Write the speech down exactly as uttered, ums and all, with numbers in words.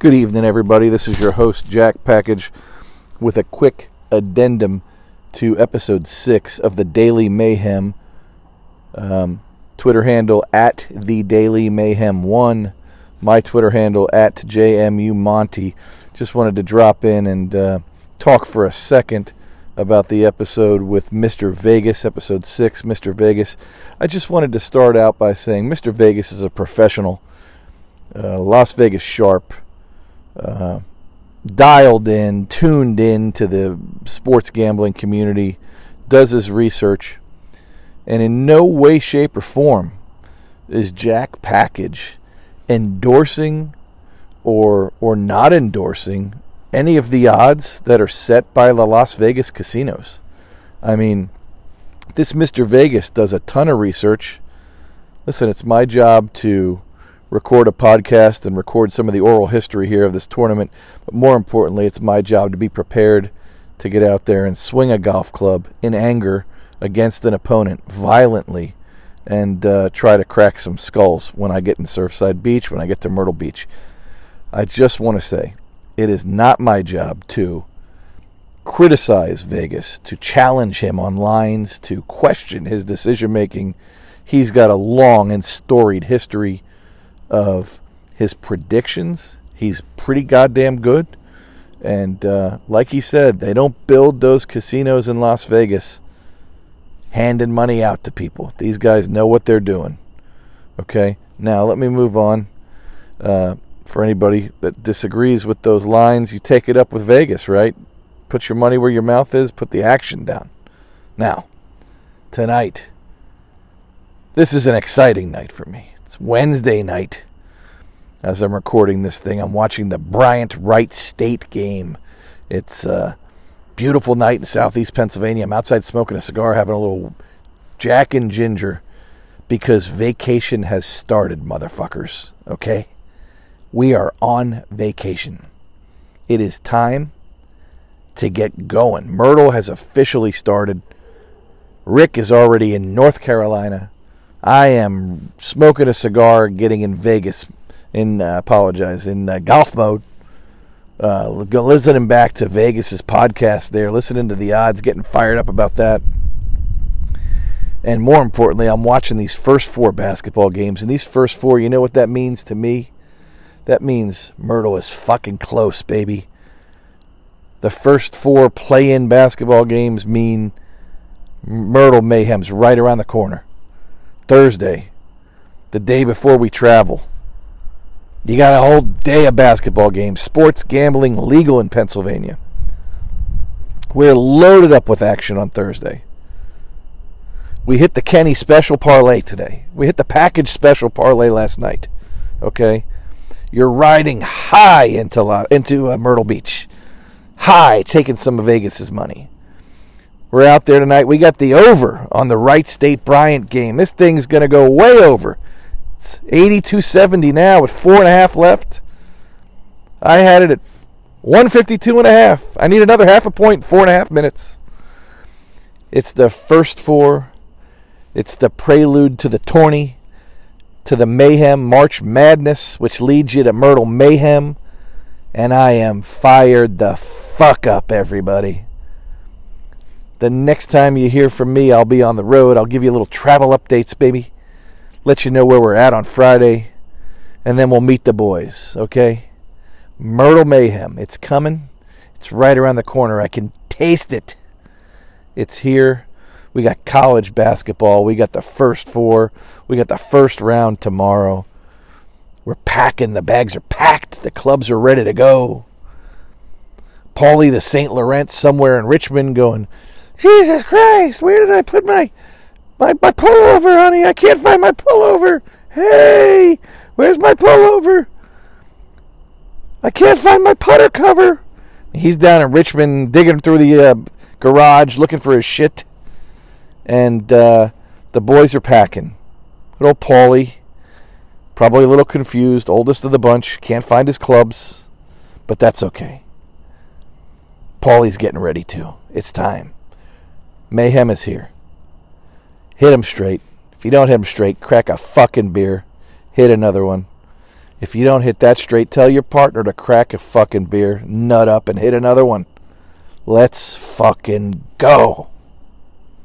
Good evening, everybody. This is your host, Jack Package, with a quick addendum to episode six of The Daily Mayhem. Um, Twitter handle at The Daily Mayhem one. My Twitter handle at J M U Monty. Just wanted to drop in and uh, talk for a second about the episode with Mister Vegas, episode six, Mister Vegas. I just wanted to start out by saying Mister Vegas is a professional, uh, Las Vegas sharp, Uh, dialed in, tuned in to the sports gambling community, does his research, and in no way, shape, or form is Jack Package endorsing or or not endorsing any of the odds that are set by the Las Vegas casinos. I mean, this Mister Vegas does a ton of research. Listen, it's my job to record a podcast and record some of the oral history here of this tournament. But more importantly, it's my job to be prepared to get out there and swing a golf club in anger against an opponent violently and uh, try to crack some skulls when I get in Surfside Beach, when I get to Myrtle Beach. I just want to say it is not my job to criticize Vegas, to challenge him on lines, to question his decision-making. He's got a long and storied history of his predictions. He's pretty goddamn good. And uh, like he said, they don't build those casinos in Las Vegas handing money out to people. These guys know what they're doing. Okay, now let me move on. Uh, for anybody that disagrees with those lines, you take it up with Vegas, right? Put your money where your mouth is, put the action down. Now, tonight, this is an exciting night for me. It's Wednesday night. As I'm recording this thing, I'm watching the Bryant-Wright State game. It's a beautiful night in southeast Pennsylvania. I'm outside smoking a cigar, having a little Jack and Ginger, because vacation has started, motherfuckers. Okay? We are on vacation. It is time to get going. Myrtle has officially started. Rick is already in North Carolina. I am smoking a cigar, getting in Vegas, in, uh, apologize, in uh, golf mode, uh, listening back to Vegas's podcast there, listening to the odds, getting fired up about that. And more importantly, I'm watching these first four basketball games, and these first four, you know what that means to me? That means Myrtle is fucking close, baby. The first four play-in basketball games mean Myrtle Mayhem's right around the corner. Thursday, the day before we travel. You got a whole day of basketball games. Sports gambling legal in Pennsylvania. We're loaded up with action on Thursday. We hit the Kenny special parlay today. We hit the package special parlay last night. Okay? You're riding high into La- into uh, Myrtle Beach. High, taking some of Vegas's money. We're out there tonight. We got the over on the Wright State Bryant game. This thing's going to go way over. It's eighty-two seventy now with four and a half left. I had it at one fifty-two and a half. I need another half a point, four and a half minutes. It's the first four. It's the prelude to the tourney, to the Mayhem March Madness, which leads you to Myrtle Mayhem. And I am fired the fuck up, everybody. The next time you hear from me, I'll be on the road. I'll give you little travel updates, baby. Let you know where we're at on Friday. And then we'll meet the boys, okay? Myrtle Mayhem. It's coming. It's right around the corner. I can taste it. It's here. We got college basketball. We got the first four. We got the first round tomorrow. We're packing. The bags are packed. The clubs are ready to go. Paulie, the Saint Laurent, somewhere in Richmond going, Jesus Christ, where did I put my, my my pullover, honey? I can't find my pullover. Hey, where's my pullover? I can't find my putter cover. He's down in Richmond digging through the uh, garage looking for his shit. And uh, the boys are packing. Little Paulie, probably a little confused, oldest of the bunch, can't find his clubs, but that's okay. Paulie's getting ready too. It's time. Mayhem is here. Hit him straight. If you don't hit him straight, crack a fucking beer. Hit another one. If you don't hit that straight, tell your partner to crack a fucking beer, nut up, and hit another one. Let's fucking go.